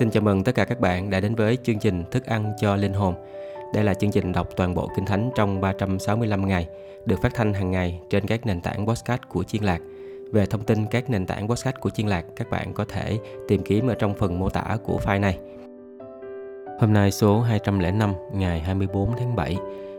Xin chào mừng tất cả các bạn đã đến với chương trình Thức ăn cho Linh Hồn. Đây là chương trình đọc toàn bộ Kinh Thánh trong 365 ngày, được phát thanh hàng ngày trên các nền tảng podcast của Chiến Lạc. Về thông tin các nền tảng podcast của Chiến Lạc, các bạn có thể tìm kiếm ở trong phần mô tả của file này. Hôm nay số 205, ngày 24 tháng 7,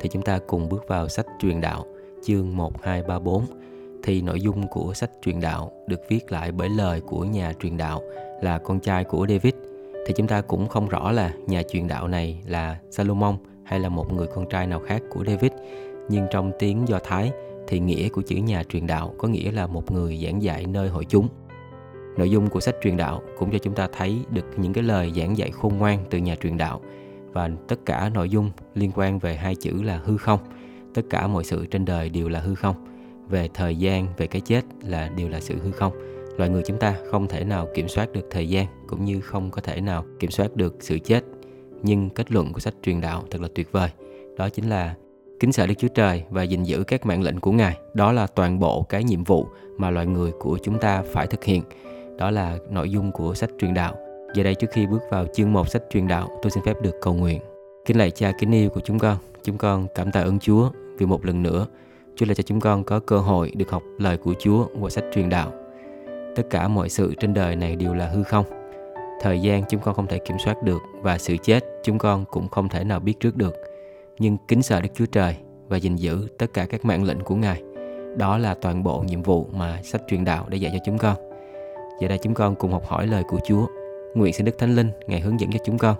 thì chúng ta cùng bước vào sách Truyền Đạo, chương 1234. Thì nội dung của sách Truyền Đạo được viết lại bởi lời của nhà truyền đạo là con trai của David. Thì chúng ta cũng không rõ là nhà truyền đạo này là Salomon hay là một người con trai nào khác của David. Nhưng trong tiếng Do Thái thì nghĩa của chữ nhà truyền đạo có nghĩa là một người giảng dạy nơi hội chúng. Nội dung của sách Truyền Đạo cũng cho chúng ta thấy được những cái lời giảng dạy khôn ngoan từ nhà truyền đạo. Và tất cả nội dung liên quan về hai chữ là hư không. Tất cả mọi sự trên đời đều là hư không. Về thời gian, về cái chết là đều là sự hư không. Loài người chúng ta không thể nào kiểm soát được thời gian, cũng như không có thể nào kiểm soát được sự chết. Nhưng kết luận của sách Truyền Đạo thật là tuyệt vời. Đó chính là kính sợ Đức Chúa Trời và gìn giữ các mạng lệnh của Ngài. Đó là toàn bộ cái nhiệm vụ mà loài người của chúng ta phải thực hiện. Đó là nội dung của sách Truyền Đạo. Giờ đây, trước khi bước vào chương 1 sách Truyền Đạo, tôi xin phép được cầu nguyện. Kính lạy Cha kính yêu của chúng con. Chúng con cảm tạ ơn Chúa vì một lần nữa Chúa là cho chúng con có cơ hội được học lời của Chúa qua sách Truyền Đạo. Tất cả mọi sự trên đời này đều là hư không. Thời gian chúng con không thể kiểm soát được, và sự chết chúng con cũng không thể nào biết trước được. Nhưng kính sợ Đức Chúa Trời và gìn giữ tất cả các mạng lệnh của Ngài, đó là toàn bộ nhiệm vụ mà sách Truyền Đạo đã dạy cho chúng con. Giờ đây chúng con cùng học hỏi lời của Chúa. Nguyện xin Đức Thánh Linh Ngài hướng dẫn cho chúng con.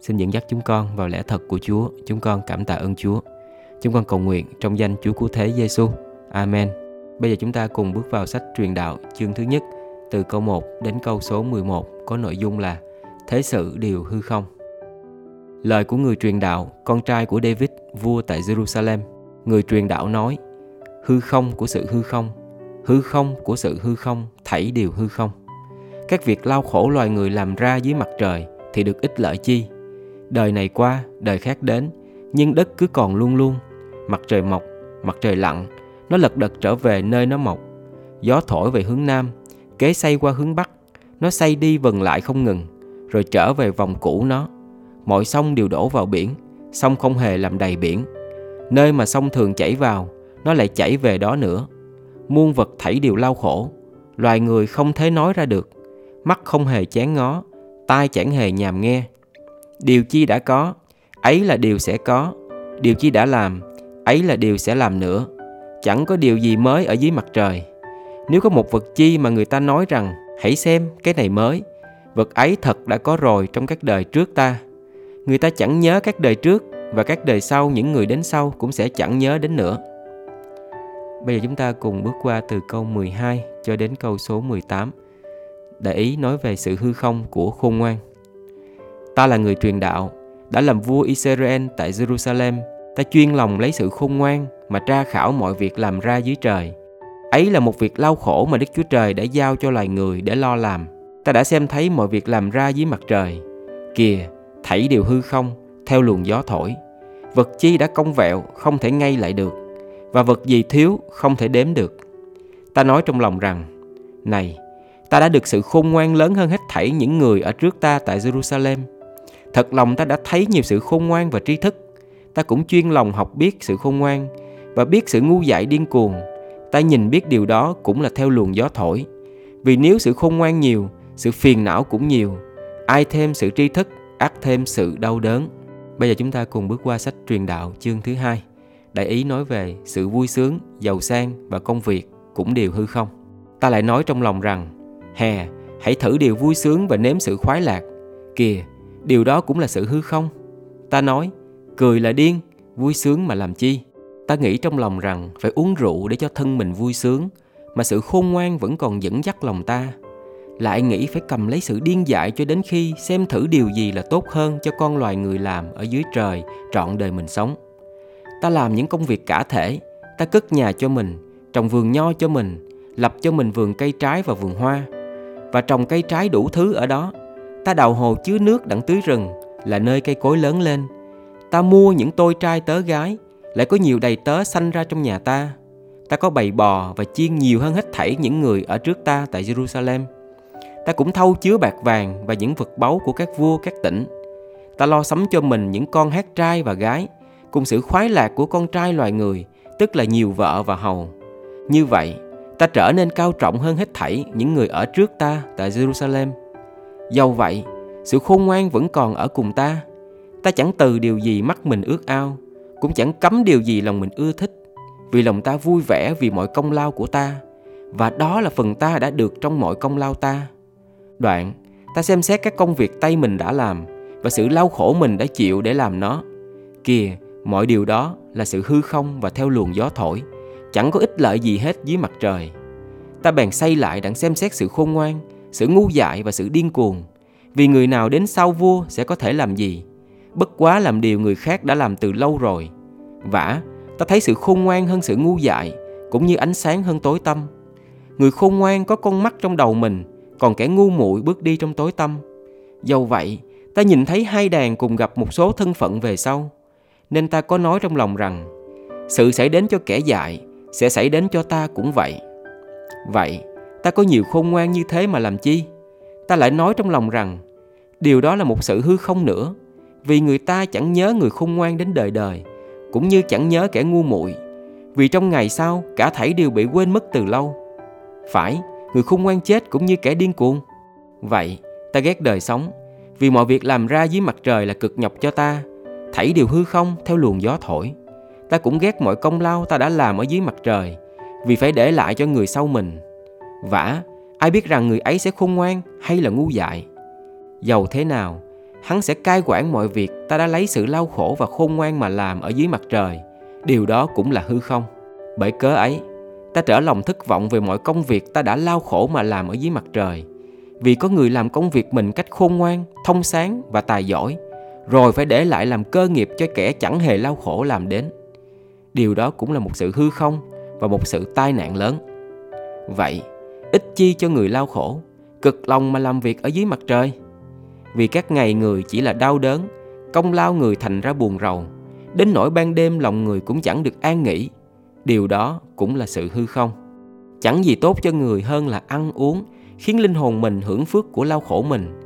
Xin dẫn dắt chúng con vào lẽ thật của Chúa. Chúng con cảm tạ ơn Chúa. Chúng con cầu nguyện trong danh Chúa Cứu Thế Giê-xu. Amen. Bây giờ chúng ta cùng bước vào sách Truyền Đạo chương thứ nhất, từ câu 1 đến câu số 11, có nội dung là thế sự đều hư không. Lời của người truyền đạo, con trai của David, vua tại Jerusalem. Người truyền đạo nói: hư không của sự hư không của sự hư không, thảy đều hư không. Các việc lao khổ loài người làm ra dưới mặt trời thì được ích lợi chi? Đời này qua, đời khác đến, nhưng đất cứ còn luôn luôn. Mặt trời mọc, mặt trời lặn, nó lật đật trở về nơi nó mọc. Gió thổi về hướng nam, kế xoay qua hướng bắc, nó xoay đi vần lại không ngừng, rồi trở về vòng cũ nó. Mọi sông đều đổ vào biển, sông không hề làm đầy biển. Nơi mà sông thường chảy vào, nó lại chảy về đó nữa. Muôn vật thảy đều lao khổ, loài người không thể nói ra được. Mắt không hề chán ngó, tai chẳng hề nhàm nghe. Điều chi đã có, ấy là điều sẽ có. Điều chi đã làm, ấy là điều sẽ làm nữa. Chẳng có điều gì mới ở dưới mặt trời. Nếu có một vật chi mà người ta nói rằng: hãy xem cái này mới, vật ấy thật đã có rồi trong các đời trước ta. Người ta chẳng nhớ các đời trước, và các đời sau những người đến sau cũng sẽ chẳng nhớ đến nữa. Bây giờ chúng ta cùng bước qua từ câu 12 cho đến câu số 18. Để ý nói về sự hư không của khôn ngoan. Ta là người truyền đạo, đã làm vua Israel tại Jerusalem. Ta chuyên lòng lấy sự khôn ngoan mà tra khảo mọi việc làm ra dưới trời. Ấy là một việc lao khổ mà Đức Chúa Trời đã giao cho loài người để lo làm. Ta đã xem thấy mọi việc làm ra dưới mặt trời. Kìa, thảy đều hư không, theo luồng gió thổi. Vật chi đã cong vẹo, không thể ngay lại được, và vật gì thiếu, không thể đếm được. Ta nói trong lòng rằng: này, ta đã được sự khôn ngoan lớn hơn hết thảy những người ở trước ta tại Jerusalem. Thật lòng ta đã thấy nhiều sự khôn ngoan và tri thức. Ta cũng chuyên lòng học biết sự khôn ngoan, và biết sự ngu dại điên cuồng. Ta nhìn biết điều đó cũng là theo luồng gió thổi. Vì nếu sự khôn ngoan nhiều, sự phiền não cũng nhiều. Ai thêm sự tri thức, ắt thêm sự đau đớn. Bây giờ chúng ta cùng bước qua sách Truyền Đạo chương thứ 2. Đại ý nói về sự vui sướng, giàu sang và công việc cũng đều hư không. Ta lại nói trong lòng rằng: hè, hãy thử điều vui sướng và nếm sự khoái lạc. Kìa, điều đó cũng là sự hư không. Ta nói: cười là điên, vui sướng mà làm chi. Ta nghĩ trong lòng rằng phải uống rượu để cho thân mình vui sướng, mà sự khôn ngoan vẫn còn dẫn dắt lòng ta. Lại nghĩ phải cầm lấy sự điên dại cho đến khi xem thử điều gì là tốt hơn cho con loài người làm ở dưới trời trọn đời mình sống. Ta làm những công việc cả thể. Ta cất nhà cho mình, trồng vườn nho cho mình, lập cho mình vườn cây trái và vườn hoa, và trồng cây trái đủ thứ ở đó. Ta đào hồ chứa nước đặng tưới rừng, là nơi cây cối lớn lên. Ta mua những tôi trai tớ gái, lại có nhiều đầy tớ sanh ra trong nhà ta. Ta có bầy bò và chiên nhiều hơn hết thảy những người ở trước ta tại Jerusalem. Ta cũng thâu chứa bạc vàng và những vật báu của các vua các tỉnh. Ta lo sắm cho mình những con hát trai và gái, cùng sự khoái lạc của con trai loài người, tức là nhiều vợ và hầu. Như vậy, ta trở nên cao trọng hơn hết thảy những người ở trước ta tại Jerusalem. Dầu vậy, sự khôn ngoan vẫn còn ở cùng ta. Ta chẳng từ điều gì mắt mình ước ao, cũng chẳng cấm điều gì lòng mình ưa thích, vì lòng ta vui vẻ vì mọi công lao của ta, và đó là phần ta đã được trong mọi công lao ta. Đoạn, ta xem xét các công việc tay mình đã làm và sự lao khổ mình đã chịu để làm nó. Kìa, mọi điều đó là sự hư không và theo luồng gió thổi, chẳng có ích lợi gì hết dưới mặt trời. Ta bèn say lại đặng xem xét sự khôn ngoan, sự ngu dại và sự điên cuồng. Vì người nào đến sau vua sẽ có thể làm gì? Bất quá làm điều người khác đã làm từ lâu rồi. Vả, ta thấy sự khôn ngoan hơn sự ngu dại, cũng như ánh sáng hơn tối tăm. Người khôn ngoan có con mắt trong đầu mình, còn kẻ ngu muội bước đi trong tối tăm. Dầu vậy, ta nhìn thấy hai đàn cùng gặp một số thân phận về sau. Nên ta có nói trong lòng rằng, sự xảy đến cho kẻ dại sẽ xảy đến cho ta cũng vậy. Vậy, ta có nhiều khôn ngoan như thế mà làm chi? Ta lại nói trong lòng rằng, điều đó là một sự hư không nữa. Vì người ta chẳng nhớ người khôn ngoan đến đời đời, cũng như chẳng nhớ kẻ ngu muội, vì trong ngày sau cả thảy đều bị quên mất từ lâu. Phải, người khôn ngoan chết cũng như kẻ điên cuồng. Vậy, ta ghét đời sống, vì mọi việc làm ra dưới mặt trời là cực nhọc cho ta, thảy đều hư không theo luồng gió thổi. Ta cũng ghét mọi công lao ta đã làm ở dưới mặt trời, vì phải để lại cho người sau mình. Vả, ai biết rằng người ấy sẽ khôn ngoan hay là ngu dại? Dầu thế nào, hắn sẽ cai quản mọi việc ta đã lấy sự lao khổ và khôn ngoan mà làm ở dưới mặt trời. Điều đó cũng là hư không. Bởi cớ ấy, ta trở lòng thất vọng về mọi công việc ta đã lao khổ mà làm ở dưới mặt trời. Vì có người làm công việc mình cách khôn ngoan, thông sáng và tài giỏi, rồi phải để lại làm cơ nghiệp cho kẻ chẳng hề lao khổ làm đến. Điều đó cũng là một sự hư không và một sự tai nạn lớn. Vậy, ích chi cho người lao khổ, cực lòng mà làm việc ở dưới mặt trời. Vì các ngày người chỉ là đau đớn, công lao người thành ra buồn rầu, đến nỗi ban đêm lòng người cũng chẳng được an nghỉ. Điều đó cũng là sự hư không. Chẳng gì tốt cho người hơn là ăn uống, khiến linh hồn mình hưởng phước của lao khổ mình.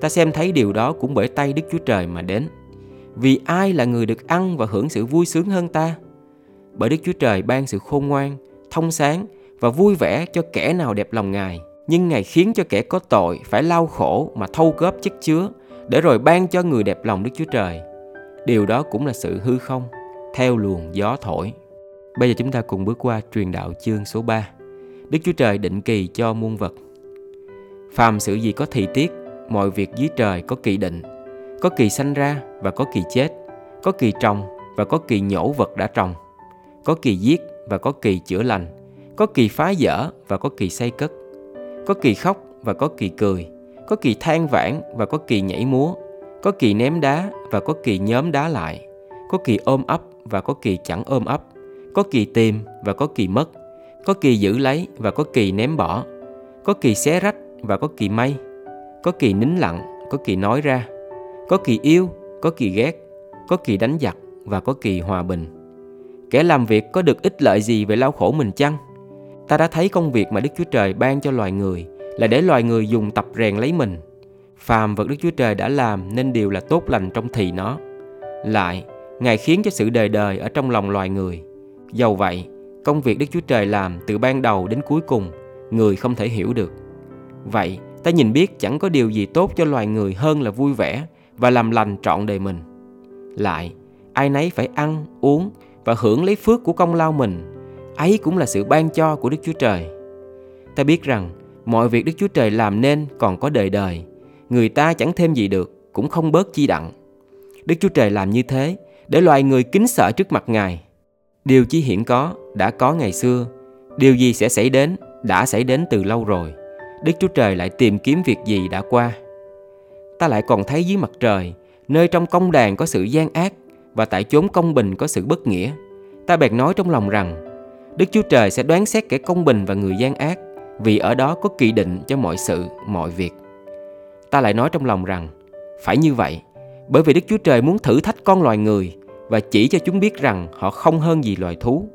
Ta xem thấy điều đó cũng bởi tay Đức Chúa Trời mà đến. Vì ai là người được ăn và hưởng sự vui sướng hơn ta? Bởi Đức Chúa Trời ban sự khôn ngoan, thông sáng và vui vẻ cho kẻ nào đẹp lòng Ngài. Nhưng Ngài khiến cho kẻ có tội phải lao khổ mà thâu góp chất chứa, để rồi ban cho người đẹp lòng Đức Chúa Trời. Điều đó cũng là sự hư không, theo luồng gió thổi. Bây giờ chúng ta cùng bước qua truyền đạo chương số 3. Đức Chúa Trời định kỳ cho muôn vật. Phàm sự gì có thì tiết, mọi việc dưới trời có kỳ định. Có kỳ sanh ra và có kỳ chết, có kỳ trồng và có kỳ nhổ vật đã trồng, có kỳ giết và có kỳ chữa lành, có kỳ phá dỡ và có kỳ xây cất, có kỳ khóc và có kỳ cười, có kỳ than vãn và có kỳ nhảy múa, có kỳ ném đá và có kỳ nhóm đá lại, có kỳ ôm ấp và có kỳ chẳng ôm ấp, có kỳ tìm và có kỳ mất, có kỳ giữ lấy và có kỳ ném bỏ, có kỳ xé rách và có kỳ may, có kỳ nín lặng, có kỳ nói ra, có kỳ yêu, có kỳ ghét, có kỳ đánh giặc và có kỳ hòa bình. Kẻ làm việc có được ích lợi gì về lao khổ mình chăng? Ta đã thấy công việc mà Đức Chúa Trời ban cho loài người là để loài người dùng tập rèn lấy mình. Phàm vật Đức Chúa Trời đã làm nên điều là tốt lành trong thì nó. Lại, Ngài khiến cho sự đời đời ở trong lòng loài người. Dầu vậy, công việc Đức Chúa Trời làm từ ban đầu đến cuối cùng, người không thể hiểu được. Vậy, ta nhìn biết chẳng có điều gì tốt cho loài người hơn là vui vẻ và làm lành trọn đời mình. Lại, ai nấy phải ăn, uống và hưởng lấy phước của công lao mình. Ấy cũng là sự ban cho của Đức Chúa Trời. Ta biết rằng mọi việc Đức Chúa Trời làm nên còn có đời đời. Người ta chẳng thêm gì được, cũng không bớt chi đặng. Đức Chúa Trời làm như thế để loài người kính sợ trước mặt Ngài. Điều chi hiện có đã có ngày xưa, điều gì sẽ xảy đến đã xảy đến từ lâu rồi. Đức Chúa Trời lại tìm kiếm việc gì đã qua. Ta lại còn thấy dưới mặt trời, nơi trong công đàn có sự gian ác và tại chốn công bình có sự bất nghĩa. Ta bèn nói trong lòng rằng Đức Chúa Trời sẽ đoán xét kẻ công bình và người gian ác, vì ở đó có kỳ định cho mọi sự, mọi việc. Ta lại nói trong lòng rằng, phải như vậy, bởi vì Đức Chúa Trời muốn thử thách con loài người và chỉ cho chúng biết rằng họ không hơn gì loài thú.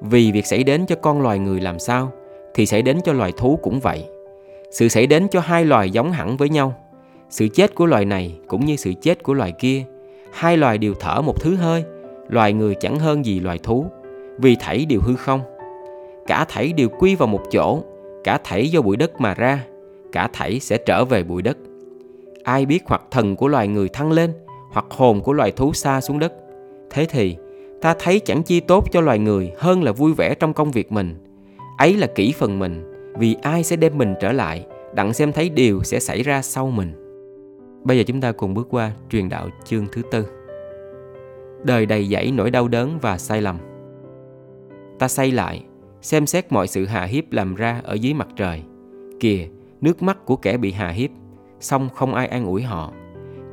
Vì việc xảy đến cho con loài người làm sao, thì xảy đến cho loài thú cũng vậy. Sự xảy đến cho hai loài giống hẳn với nhau. Sự chết của loài này cũng như sự chết của loài kia. Hai loài đều thở một thứ hơi. Loài người chẳng hơn gì loài thú, vì thảy đều hư không. Cả thảy đều quy vào một chỗ. Cả thảy do bụi đất mà ra. Cả thảy sẽ trở về bụi đất. Ai biết hoặc thần của loài người thăng lên, hoặc hồn của loài thú sa xuống đất. Thế thì ta thấy chẳng chi tốt cho loài người hơn là vui vẻ trong công việc mình. Ấy là kỹ phần mình, vì ai sẽ đem mình trở lại, đặng xem thấy điều sẽ xảy ra sau mình. Bây giờ chúng ta cùng bước qua truyền đạo chương thứ 4. Đời đầy dẫy nỗi đau đớn và sai lầm. Ta say lại, xem xét mọi sự hà hiếp làm ra ở dưới mặt trời. Kìa, nước mắt của kẻ bị hà hiếp, song không ai an ủi họ.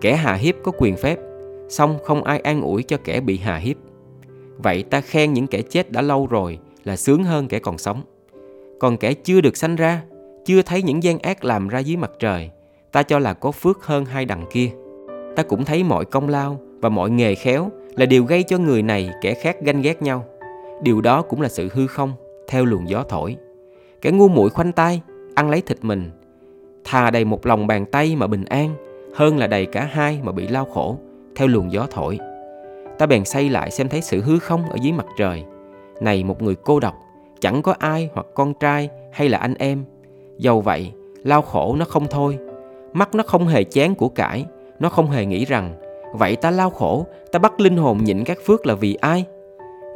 Kẻ hà hiếp có quyền phép, song không ai an ủi cho kẻ bị hà hiếp. Vậy ta khen những kẻ chết đã lâu rồi là sướng hơn kẻ còn sống. Còn kẻ chưa được sanh ra, chưa thấy những gian ác làm ra dưới mặt trời, ta cho là có phước hơn hai đằng kia. Ta cũng thấy mọi công lao và mọi nghề khéo là điều gây cho người này kẻ khác ganh ghét nhau. Điều đó cũng là sự hư không, theo luồng gió thổi. Kẻ ngu muội khoanh tay, ăn lấy thịt mình. Thà đầy một lòng bàn tay mà bình an, hơn là đầy cả hai mà bị lao khổ, theo luồng gió thổi. Ta bèn say lại xem thấy sự hư không ở dưới mặt trời. Này một người cô độc, chẳng có ai hoặc con trai hay là anh em. Dầu vậy, lao khổ nó không thôi. Mắt nó không hề chán của cải. Nó không hề nghĩ rằng, vậy ta lao khổ, ta bắt linh hồn nhịn các phước là vì ai?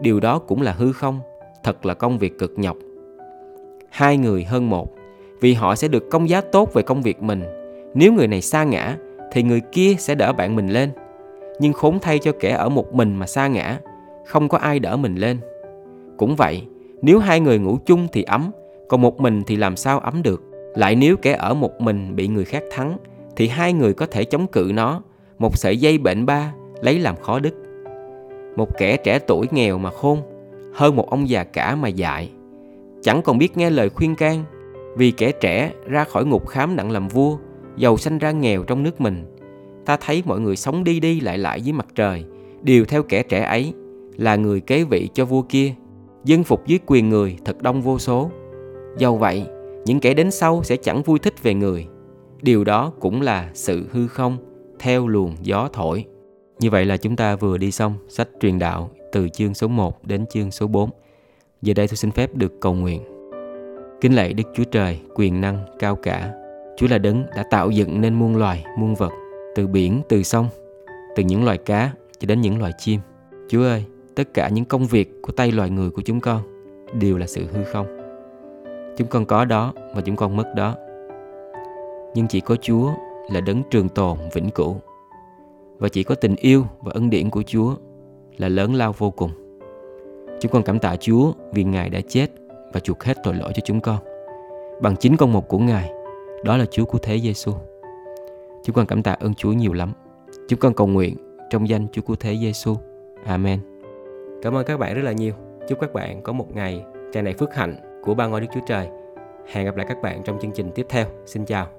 Điều đó cũng là hư không. Thật là công việc cực nhọc. Hai người hơn một, vì họ sẽ được công giá tốt về công việc mình. Nếu người này sa ngã, thì người kia sẽ đỡ bạn mình lên. Nhưng khốn thay cho kẻ ở một mình mà sa ngã, không có ai đỡ mình lên. Cũng vậy, nếu hai người ngủ chung thì ấm, còn một mình thì làm sao ấm được. Lại nếu kẻ ở một mình bị người khác thắng, thì hai người có thể chống cự nó. Một sợi dây bệnh ba, lấy làm khó đứt. Một kẻ trẻ tuổi nghèo mà khôn, hơn một ông già cả mà dại. Chẳng còn biết nghe lời khuyên can. Vì kẻ trẻ ra khỏi ngục khám nặng làm vua, dầu sanh ra nghèo trong nước mình. Ta thấy mọi người sống đi đi lại lại dưới mặt trời, đều theo kẻ trẻ ấy, là người kế vị cho vua kia. Dân phục dưới quyền người thật đông vô số. Dầu vậy, những kẻ đến sau sẽ chẳng vui thích về người. Điều đó cũng là sự hư không, theo luồng gió thổi. Như vậy là chúng ta vừa đi xong sách truyền đạo từ chương số 1 đến chương số 4. Giờ đây tôi xin phép được cầu nguyện. Kính lạy Đức Chúa Trời, quyền năng cao cả. Chúa là đấng đã tạo dựng nên muôn loài, muôn vật, từ biển, từ sông, từ những loài cá cho đến những loài chim. Chúa ơi, tất cả những công việc của tay loài người của chúng con đều là sự hư không. Chúng con có đó và chúng con mất đó. Nhưng chỉ có Chúa là đấng trường tồn, vĩnh cửu. Và chỉ có tình yêu và ân điển của Chúa là lớn lao vô cùng. Chúng con cảm tạ Chúa vì Ngài đã chết và chuộc hết tội lỗi cho chúng con bằng chính con một của Ngài. Đó là Chúa của thế Giê-xu. Chúng con cảm tạ ơn Chúa nhiều lắm. Chúng con cầu nguyện trong danh Chúa của thế Giê-xu. Amen. Cảm ơn các bạn rất là nhiều. Chúc các bạn có một ngày tràn đầy phước hạnh của Ba Ngôi Đức Chúa Trời. Hẹn gặp lại các bạn trong chương trình tiếp theo. Xin chào.